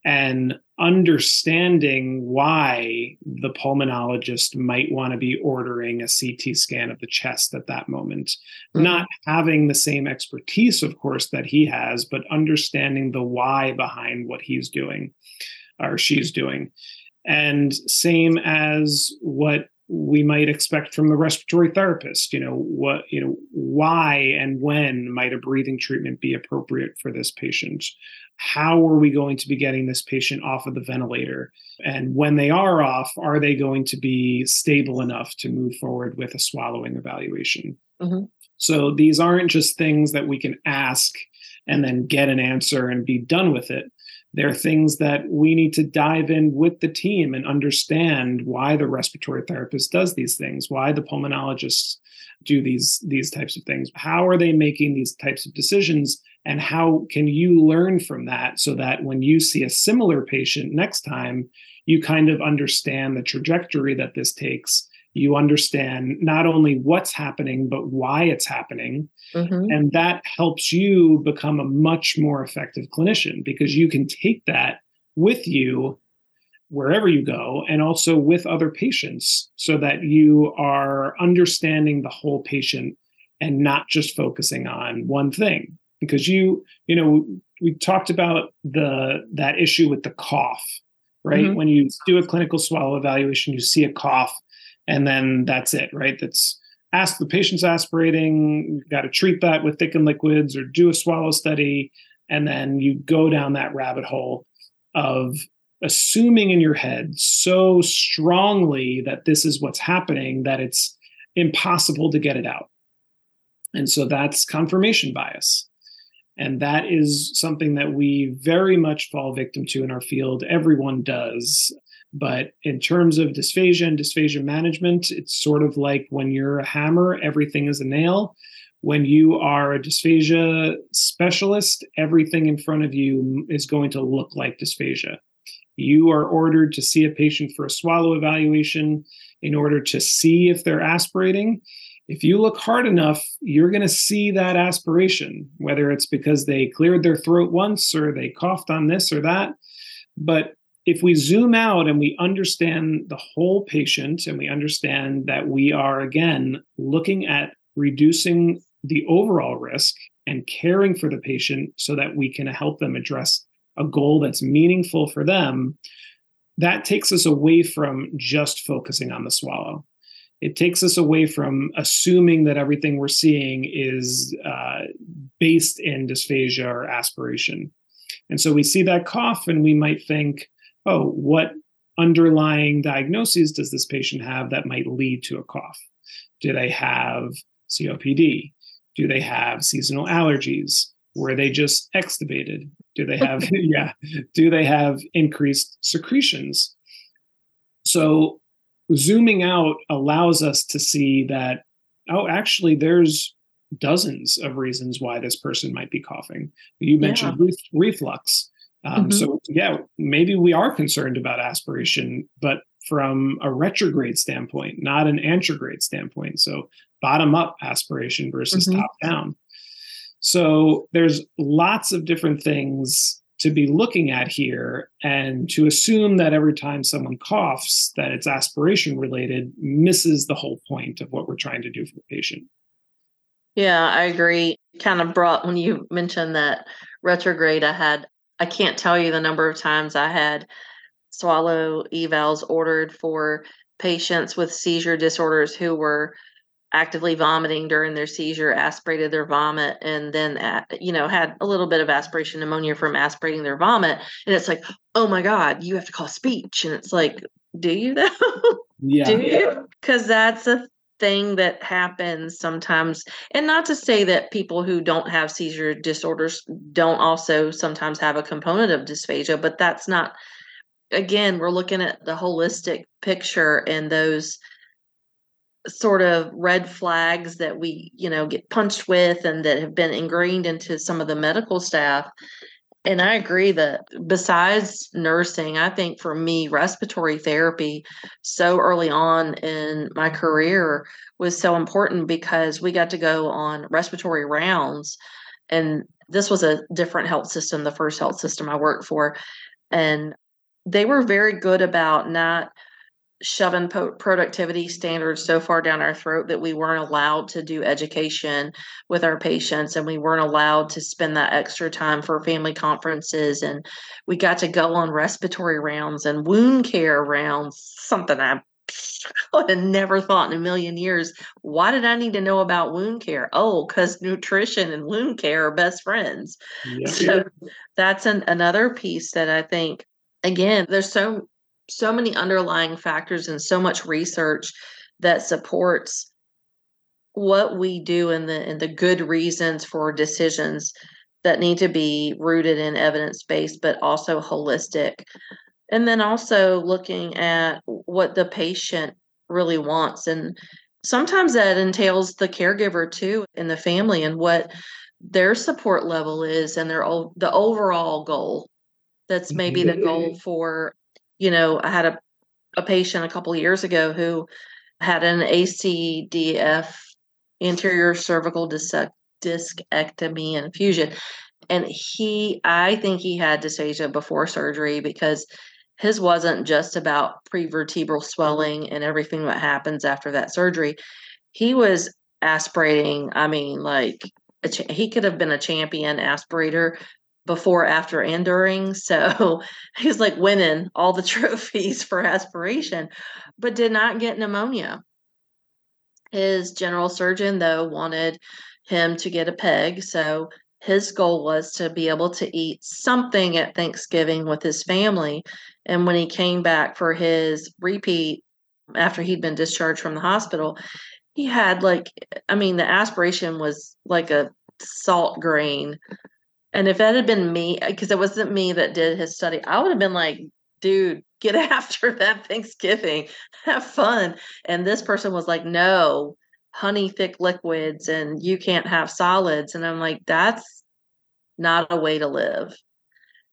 and understanding why the pulmonologist might want to be ordering a C T scan of the chest at that moment, mm-hmm. not having the same expertise, of course, that he has, but understanding the why behind what he's doing or she's doing. And same as what we might expect from the respiratory therapist, you know, what, you know, why and when might a breathing treatment be appropriate for this patient? How are we going to be getting this patient off of the ventilator? And when they are off, are they going to be stable enough to move forward with a swallowing evaluation? Mm-hmm. So these aren't just things that we can ask and then get an answer and be done with it. They're things that we need to dive in with the team and understand why the respiratory therapist does these things, why the pulmonologists do these, these types of things. How are they making these types of decisions? And how can you learn from that so that when you see a similar patient next time, you kind of understand the trajectory that this takes. You understand not only what's happening, but why it's happening. Mm-hmm. And that helps you become a much more effective clinician because you can take that with you wherever you go and also with other patients so that you are understanding the whole patient and not just focusing on one thing. Because you, you know, we talked about the that issue with the cough, right? Mm-hmm. When you do a clinical swallow evaluation, you see a cough. And then that's it, right? That's ask the patient's aspirating, you've got to treat that with thickened liquids or do a swallow study. And then you go down that rabbit hole of assuming in your head so strongly that this is what's happening that it's impossible to get it out. And so that's confirmation bias. And that is something that we very much fall victim to in our field. Everyone does. But in terms of dysphagia and dysphagia management, it's sort of like when you're a hammer, everything is a nail. When you are a dysphagia specialist, everything in front of you is going to look like dysphagia. You are ordered to see a patient for a swallow evaluation in order to see if they're aspirating. If you look hard enough, you're going to see that aspiration, whether it's because they cleared their throat once or they coughed on this or that. But if we zoom out and we understand the whole patient and we understand that we are, again, looking at reducing the overall risk and caring for the patient so that we can help them address a goal that's meaningful for them, that takes us away from just focusing on the swallow. It takes us away from assuming that everything we're seeing is uh, based in dysphagia or aspiration. And so we see that cough and we might think, oh, what underlying diagnoses does this patient have that might lead to a cough? Do they have C O P D? Do they have seasonal allergies? Were they just extubated? Do they have, yeah, do they have increased secretions? So zooming out allows us to see that, oh, actually, there's dozens of reasons why this person might be coughing. You mentioned yeah. reflux. Um, mm-hmm. So, yeah, maybe we are concerned about aspiration, but from a retrograde standpoint, not an antrograde standpoint. So bottom up aspiration versus mm-hmm. top down. So there's lots of different things to be looking at here. And to assume that every time someone coughs, that it's aspiration related misses the whole point of what we're trying to do for the patient. Yeah, I agree. Kind of brought when you mentioned that retrograde, I had I can't tell you the number of times I had swallow evals ordered for patients with seizure disorders who were actively vomiting during their seizure, aspirated their vomit, and then, you know, had a little bit of aspiration pneumonia from aspirating their vomit. And it's like, oh my God, you have to call speech. And it's like, do you though? Yeah. Do you? Because that's a thing that happens sometimes. And not to say that people who don't have seizure disorders don't also sometimes have a component of dysphagia, but that's not, again, we're looking at the holistic picture and those sort of red flags that we, you know, get punched with and that have been ingrained into some of the medical staff. And I agree that besides nursing, I think for me, respiratory therapy so early on in my career was so important because we got to go on respiratory rounds. And this was a different health system, the first health system I worked for. And they were very good about not shoving po- productivity standards so far down our throat that we weren't allowed to do education with our patients, and we weren't allowed to spend that extra time for family conferences. And we got to go on respiratory rounds and wound care rounds, something I would have never thought in a million years. Why did I need to know about wound care? Oh, because nutrition and wound care are best friends. Yeah. So that's an, another piece that I think, again, there's so so many underlying factors and so much research that supports what we do and the and the good reasons for decisions that need to be rooted in evidence-based, but also holistic. And then also looking at what the patient really wants. And sometimes that entails the caregiver too, and the family, and what their support level is, and their the overall goal. That's maybe the goal for, you know, I had a, a patient a couple of years ago who had an A C D F, anterior cervical disc, discectomy and fusion. And he, I think he had dysphagia before surgery, because his wasn't just about prevertebral swelling and everything that happens after that surgery. He was aspirating. I mean, like a cha- he could have been a champion aspirator before, after, and during. So he's like winning all the trophies for aspiration, but did not get pneumonia. His general surgeon, though, wanted him to get a peg. So his goal was to be able to eat something at Thanksgiving with his family. And when he came back for his repeat, after he'd been discharged from the hospital, he had like, I mean, the aspiration was like a salt grain. And if that had been me, because it wasn't me that did his study, I would have been like, dude, get after that Thanksgiving, have fun. And this person was like, no, honey, thick liquids, and you can't have solids. And I'm like, that's not a way to live.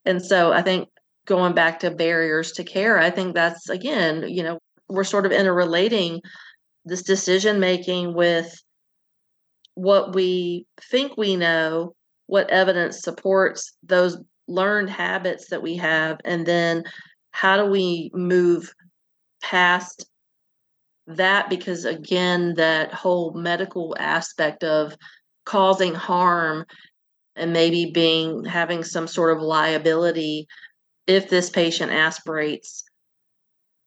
And so I think going back to barriers to care, I think that's, again, you know, we're sort of interrelating this decision-making with what we think we know, what evidence supports those learned habits that we have, and then how do we move past that? Because again, that whole medical aspect of causing harm and maybe being having some sort of liability if this patient aspirates.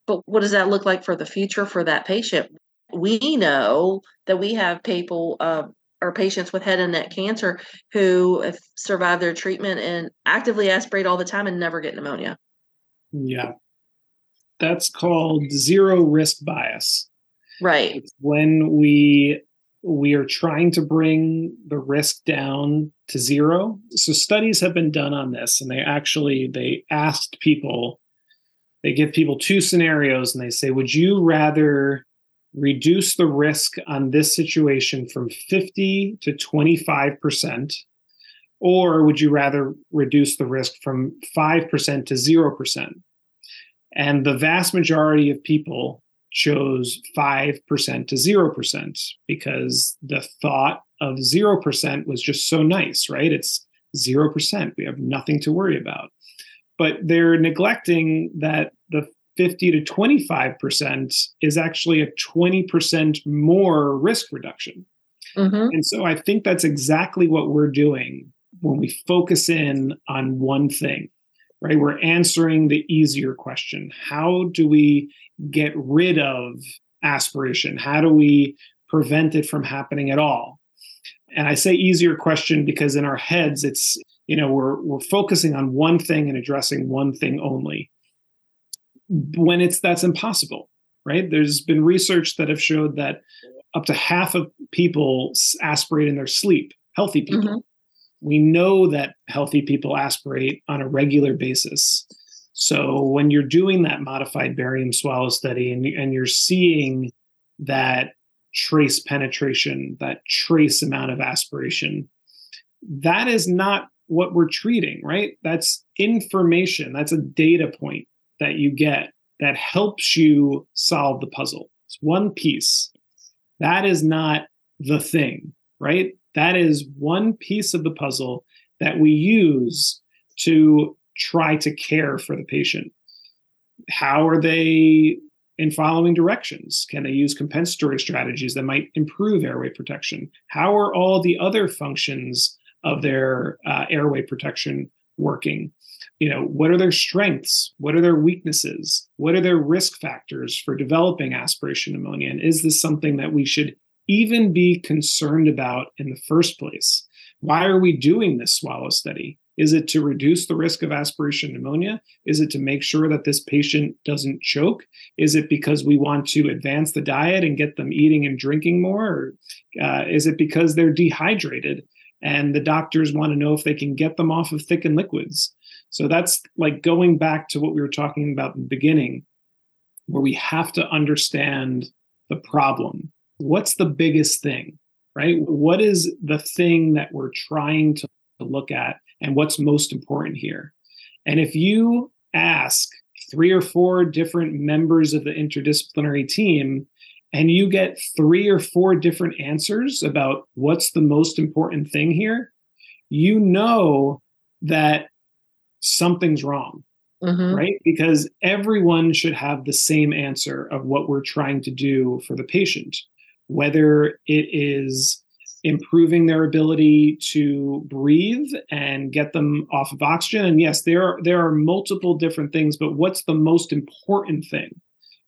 But what does that look like for the future for that patient? We know that we have people, uh, or patients with head and neck cancer who have survived their treatment and actively aspirate all the time and never get pneumonia. Yeah. That's called zero risk bias. Right. It's when we we are trying to bring the risk down to zero. So studies have been done on this, and they actually they asked people, they give people two scenarios, and they say, would you rather reduce the risk on this situation from fifty to twenty-five percent, or would you rather reduce the risk from five percent to zero percent? And the vast majority of people chose five percent to zero percent, because the thought of zero percent was just so nice, right? It's zero percent. We have nothing to worry about. But they're neglecting that the fifty to twenty-five percent is actually a twenty percent more risk reduction. Mm-hmm. And so I think that's exactly what we're doing when we focus in on one thing, right? We're answering the easier question. How do we get rid of aspiration? How do we prevent it from happening at all? And I say easier question because in our heads, it's, you know, we're we're focusing on one thing and addressing one thing only, when it's that's impossible, right? There's been research that have showed that up to half of people aspirate in their sleep, healthy people. Mm-hmm. We know that healthy people aspirate on a regular basis. So when you're doing that modified barium swallow study and, and you're seeing that trace penetration, that trace amount of aspiration, that is not what we're treating, right? That's information. That's a data point that you get that helps you solve the puzzle. It's one piece. That is not the thing, right? That is one piece of the puzzle that we use to try to care for the patient. How are they in following directions? Can they use compensatory strategies that might improve airway protection? How are all the other functions of their uh, airway protection working? You know, what are their strengths? What are their weaknesses? What are their risk factors for developing aspiration pneumonia? And is this something that we should even be concerned about in the first place? Why are we doing this swallow study? Is it to reduce the risk of aspiration pneumonia? Is it to make sure that this patient doesn't choke? Is it because we want to advance the diet and get them eating and drinking more? Or, uh, is it because they're dehydrated and the doctors want to know if they can get them off of thickened liquids? So that's like going back to what we were talking about in the beginning, where we have to understand the problem. What's the biggest thing, right? What is the thing that we're trying to look at, and what's most important here? And if you ask three or four different members of the interdisciplinary team, and you get three or four different answers about what's the most important thing here, you know that something's wrong, mm-hmm. right? Because everyone should have the same answer of what we're trying to do for the patient, whether it is improving their ability to breathe and get them off of oxygen. And yes, there are, there are multiple different things, but what's the most important thing,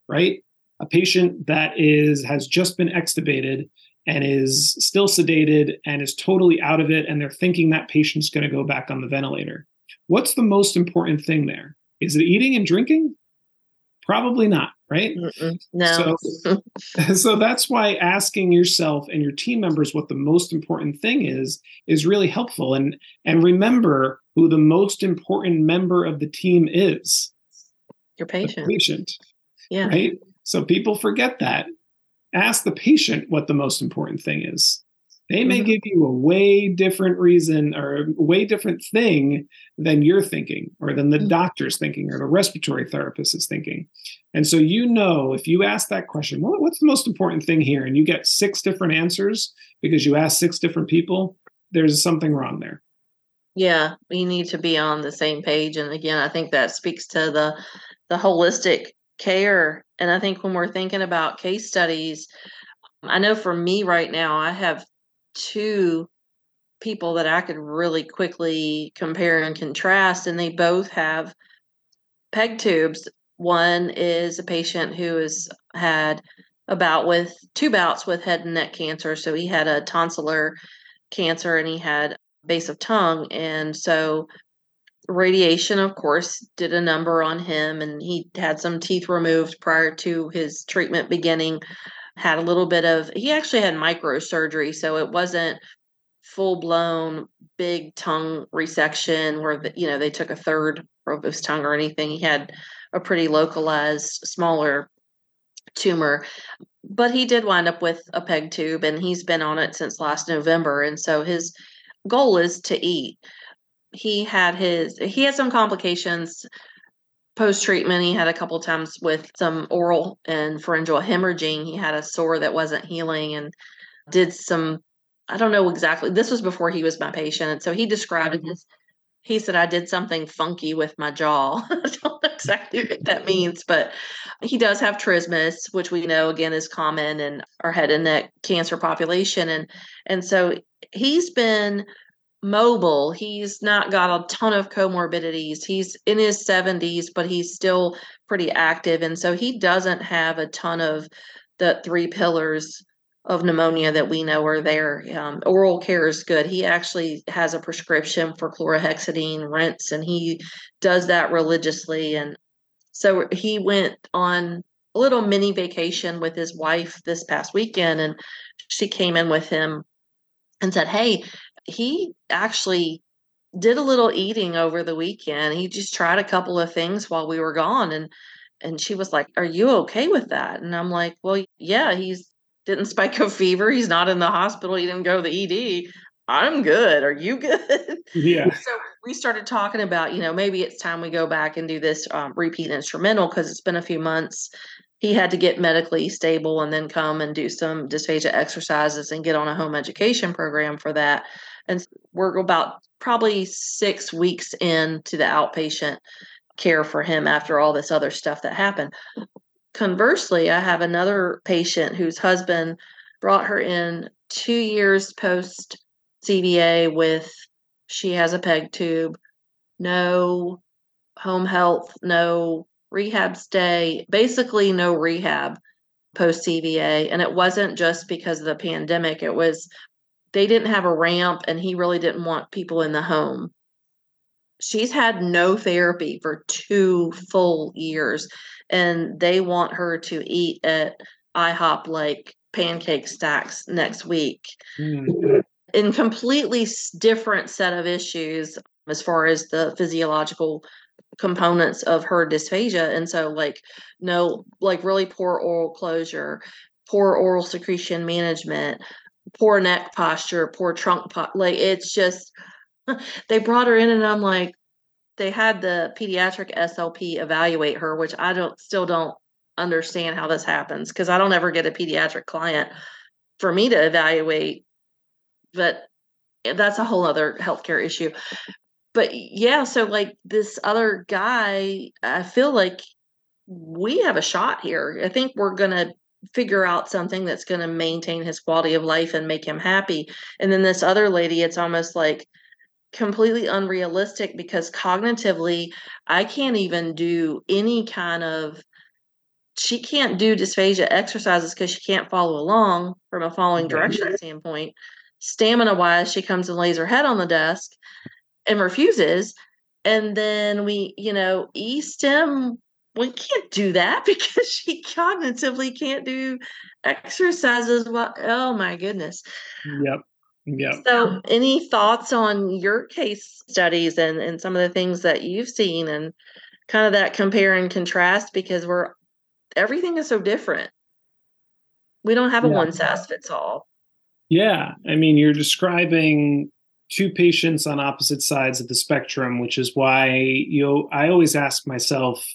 right? A patient that is has just been extubated and is still sedated and is totally out of it, and they're thinking that patient's going to go back on the ventilator. What's the most important thing there? Is it eating and drinking? Probably not, right? Mm-mm, no. So, so that's why asking yourself and your team members what the most important thing is, is really helpful. And, and remember who the most important member of the team is. Your patient. The patient, yeah. Right? So people forget that. Ask the patient what the most important thing is. They may mm-hmm. give you a way different reason or a way different thing than you're thinking, or than the mm-hmm. doctor's thinking, or the respiratory therapist is thinking. And so, you know, if you ask that question, well, what's the most important thing here? And you get six different answers because you asked six different people, there's something wrong there. Yeah, you need to be on the same page. And again, I think that speaks to the, the holistic care. And I think when we're thinking about case studies, I know for me right now, I have two people that I could really quickly compare and contrast, and they both have PEG tubes. One is a patient who has had a bout with two bouts with head and neck cancer. So he had a tonsillar cancer and he had base of tongue. And so radiation, of course, did a number on him, and he had some teeth removed prior to his treatment beginning. Had a little bit of, he actually had microsurgery, so it wasn't full-blown big tongue resection where, the, you know, they took a third of his tongue or anything. He had a pretty localized, smaller tumor, but he did wind up with a PEG tube, and he's been on it since last November, and so his goal is to eat. He had his, he had some complications post-treatment. He had a couple times with some oral and pharyngeal hemorrhaging. He had a sore that wasn't healing and did some, I don't know exactly, this was before he was my patient. And so he described it as, he said, I did something funky with my jaw. I don't know exactly what that means, but he does have trismus, which we know, again, is common in our head and neck cancer population. And, and so he's been mobile. He's not got a ton of comorbidities. He's in his seventies, but he's still pretty active. And so he doesn't have a ton of the three pillars of pneumonia that we know are there. Um, oral care is good. He actually has a prescription for chlorhexidine rinse, and he does that religiously. And so he went on a little mini vacation with his wife this past weekend, and she came in with him and said, hey, he actually did a little eating over the weekend. He just tried a couple of things while we were gone. And, and she was like, are you okay with that? And I'm like, well, yeah, he's didn't spike a fever. He's not in the hospital. He didn't go to the E D. I'm good. Are you good? Yeah. So we started talking about, you know, maybe it's time we go back and do this um, repeat instrumental, because it's been a few months. He had to get medically stable and then come and do some dysphagia exercises and get on a home education program for that. And we're about probably six weeks into the outpatient care for him after all this other stuff that happened. Conversely, I have another patient whose husband brought her in two years post C V A with, she has a PEG tube, no home health, no rehab stay, basically no rehab post C V A. And it wasn't just because of the pandemic. It was, they didn't have a ramp and he really didn't want people in the home. She's had no therapy for two full years and they want her to eat at IHOP like pancake stacks next week. Mm-hmm. In completely different set of issues as far as the physiological components of her dysphagia. And so like, no, like really poor oral closure, poor oral secretion management, poor neck posture, poor trunk, po- like it's just, they brought her in and I'm like, they had the pediatric S L P evaluate her, which I don't still don't understand how this happens because I don't ever get a pediatric client for me to evaluate, but that's a whole other healthcare issue. But yeah, so like this other guy, I feel like we have a shot here. I think we're going to figure out something that's going to maintain his quality of life and make him happy. And then this other lady, it's almost like completely unrealistic because cognitively, I can't even do any kind of, she can't do dysphagia exercises because she can't follow along from a following direction standpoint. Stamina wise, she comes and lays her head on the desk and refuses. And then we, you know, E-stem, we can't do that because she cognitively can't do exercises. Well, oh my goodness. Yep. Yep. So any thoughts on your case studies and, and some of the things that you've seen and kind of that compare and contrast, because we're, everything is so different. We don't have a yeah. one size fits all. Yeah. I mean, you're describing two patients on opposite sides of the spectrum, which is why, you know, I always ask myself,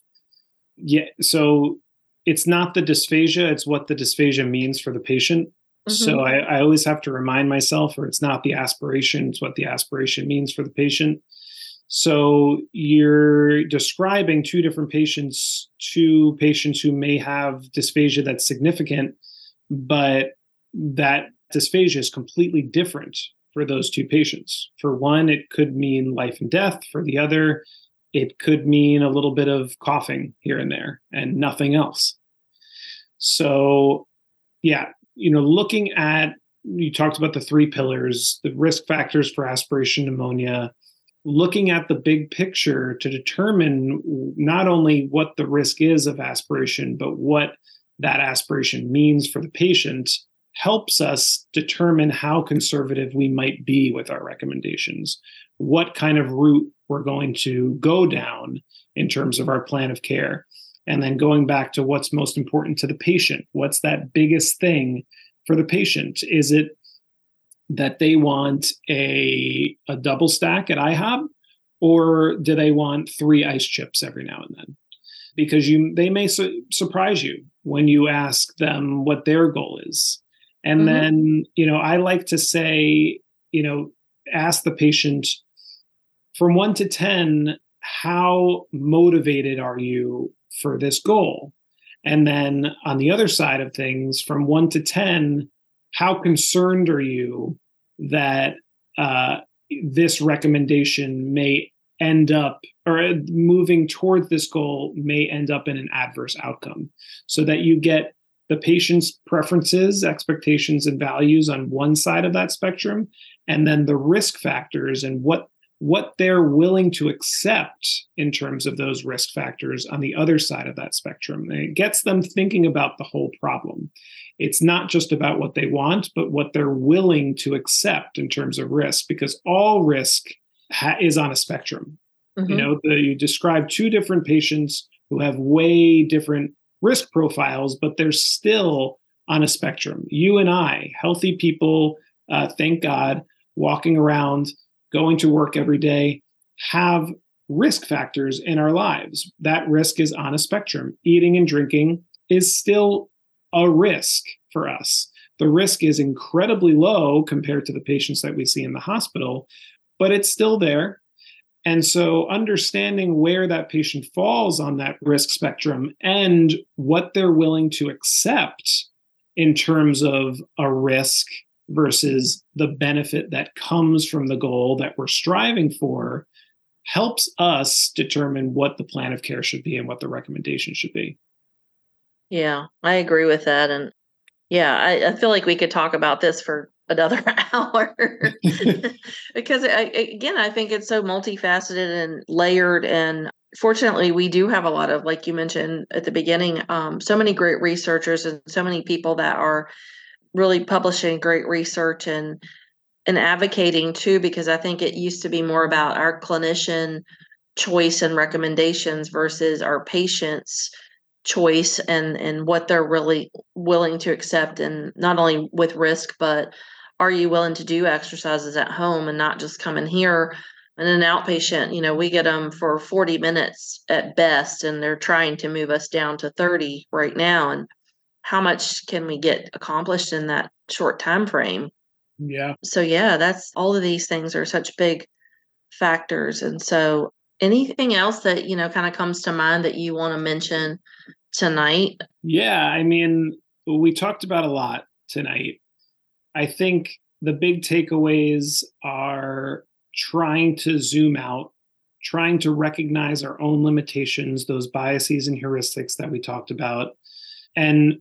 yeah, so it's not the dysphagia, it's what the dysphagia means for the patient. Mm-hmm. So I, I always have to remind myself, or it's not the aspiration, it's what the aspiration means for the patient. So you're describing two different patients, two patients who may have dysphagia that's significant, but that dysphagia is completely different for those two patients. For one, it could mean life and death. For the other, it could mean a little bit of coughing here and there and nothing else. So, yeah, you know, looking at, you talked about the three pillars, the risk factors for aspiration pneumonia, looking at the big picture to determine not only what the risk is of aspiration, but what that aspiration means for the patient, helps us determine how conservative we might be with our recommendations, what kind of route we're going to go down in terms of our plan of care. And then going back to what's most important to the patient, what's that biggest thing for the patient? Is it that they want a, a double stack at IHOP, or do they want three ice chips every now and then? Because you they may su- surprise you when you ask them what their goal is. And mm-hmm. then, you know, I like to say, you know, ask the patient from one to ten, how motivated are you for this goal? And then on the other side of things, from one to ten, how concerned are you that uh, this recommendation may end up, or moving towards this goal may end up in an adverse outcome, so that you get the patient's preferences, expectations, and values on one side of that spectrum, and then the risk factors and what what they're willing to accept in terms of those risk factors on the other side of that spectrum. And it gets them thinking about the whole problem. It's not just about what they want, but what they're willing to accept in terms of risk, because all risk ha- is on a spectrum. Mm-hmm. You know, the, you describe two different patients who have way different risk profiles, but they're still on a spectrum. You and I, healthy people, uh, thank God, walking around, going to work every day, have risk factors in our lives. That risk is on a spectrum. Eating and drinking is still a risk for us. The risk is incredibly low compared to the patients that we see in the hospital, but it's still there. And so understanding where that patient falls on that risk spectrum and what they're willing to accept in terms of a risk versus the benefit that comes from the goal that we're striving for helps us determine what the plan of care should be and what the recommendation should be. Yeah, I agree with that. And yeah, I, I feel like we could talk about this for another hour because I, again, I think it's so multifaceted and layered. And fortunately, we do have a lot of, like you mentioned at the beginning, um, so many great researchers and so many people that are really publishing great research and and advocating too, because I think it used to be more about our clinician choice and recommendations versus our patients' choice and, and what they're really willing to accept. And not only with risk, but are you willing to do exercises at home and not just come in here? And an outpatient, you know, we get them for forty minutes at best, and they're trying to move us down to thirty right now. And how much can we get accomplished in that short time frame? Yeah. So yeah, that's all of these things are such big factors. And so anything else that, you know, kind of comes to mind that you want to mention tonight? Yeah. I mean, we talked about a lot tonight. I think the big takeaways are trying to zoom out, trying to recognize our own limitations, those biases and heuristics that we talked about. And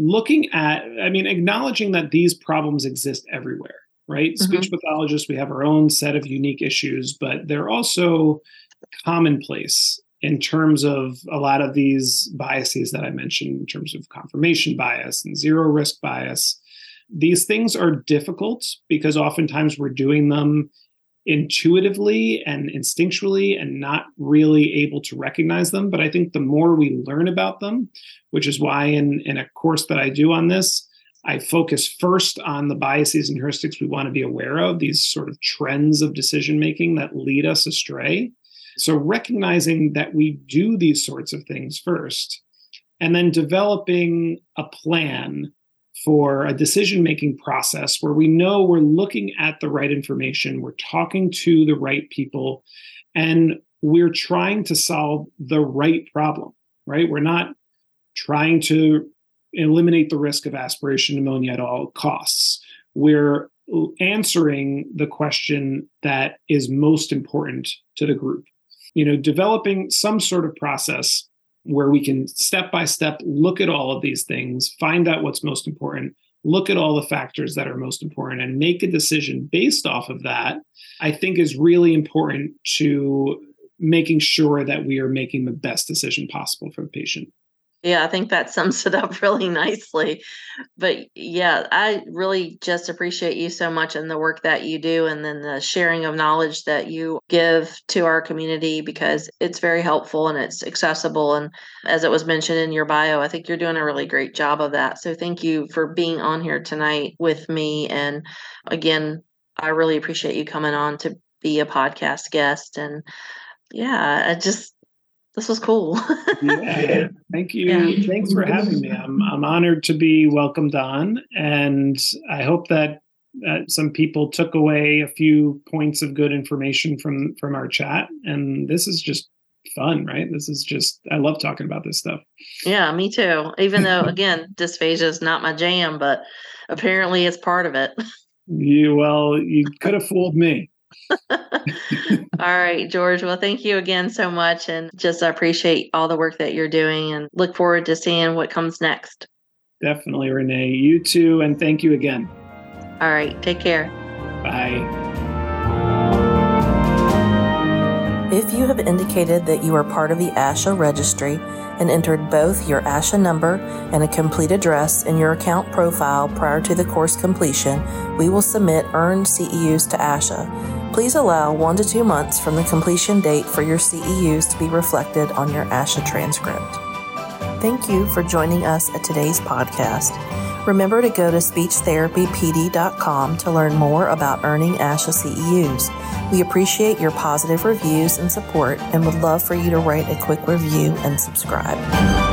looking at, I mean, acknowledging that these problems exist everywhere, right? Mm-hmm. Speech pathologists, we have our own set of unique issues, but they're also commonplace in terms of a lot of these biases that I mentioned in terms of confirmation bias and zero risk bias. These things are difficult because oftentimes we're doing them intuitively and instinctually and not really able to recognize them. But I think the more we learn about them, which is why in, in a course that I do on this, I focus first on the biases and heuristics we want to be aware of, these sort of trends of decision-making that lead us astray. So recognizing that we do these sorts of things first, and then developing a plan for a decision-making process where we know we're looking at the right information, we're talking to the right people, and we're trying to solve the right problem, right? We're not trying to eliminate the risk of aspiration pneumonia at all costs. We're answering the question that is most important to the group. You know, developing some sort of process where we can step by step look at all of these things, find out what's most important, look at all the factors that are most important, and make a decision based off of that, I think is really important to making sure that we are making the best decision possible for the patient. Yeah, I think that sums it up really nicely. But yeah, I really just appreciate you so much and the work that you do, and then the sharing of knowledge that you give to our community, because it's very helpful and it's accessible. And as it was mentioned in your bio, I think you're doing a really great job of that. So thank you for being on here tonight with me. And again, I really appreciate you coming on to be a podcast guest. And yeah, I just... this was cool. Yeah, thank you. Yeah. Thanks for having me. I'm I'm honored to be welcomed on, and I hope that uh, some people took away a few points of good information from from our chat. And this is just fun, right? This is just I love talking about this stuff. Yeah, me too. Even though, again, dysphagia is not my jam, but apparently it's part of it. You well, you could have fooled me. All right, George. Well, thank you again so much. And just appreciate all the work that you're doing and look forward to seeing what comes next. Definitely, Renee. You too. And thank you again. All right. Take care. Bye. If you have indicated that you are part of the ASHA registry and entered both your ASHA number and a complete address in your account profile prior to the course completion, we will submit earned C E Us to ASHA. Please allow one to two months from the completion date for your C E Us to be reflected on your ASHA transcript. Thank you for joining us at today's podcast. Remember to go to speech therapy P D dot com to learn more about earning ASHA C E Us. We appreciate your positive reviews and support and would love for you to write a quick review and subscribe.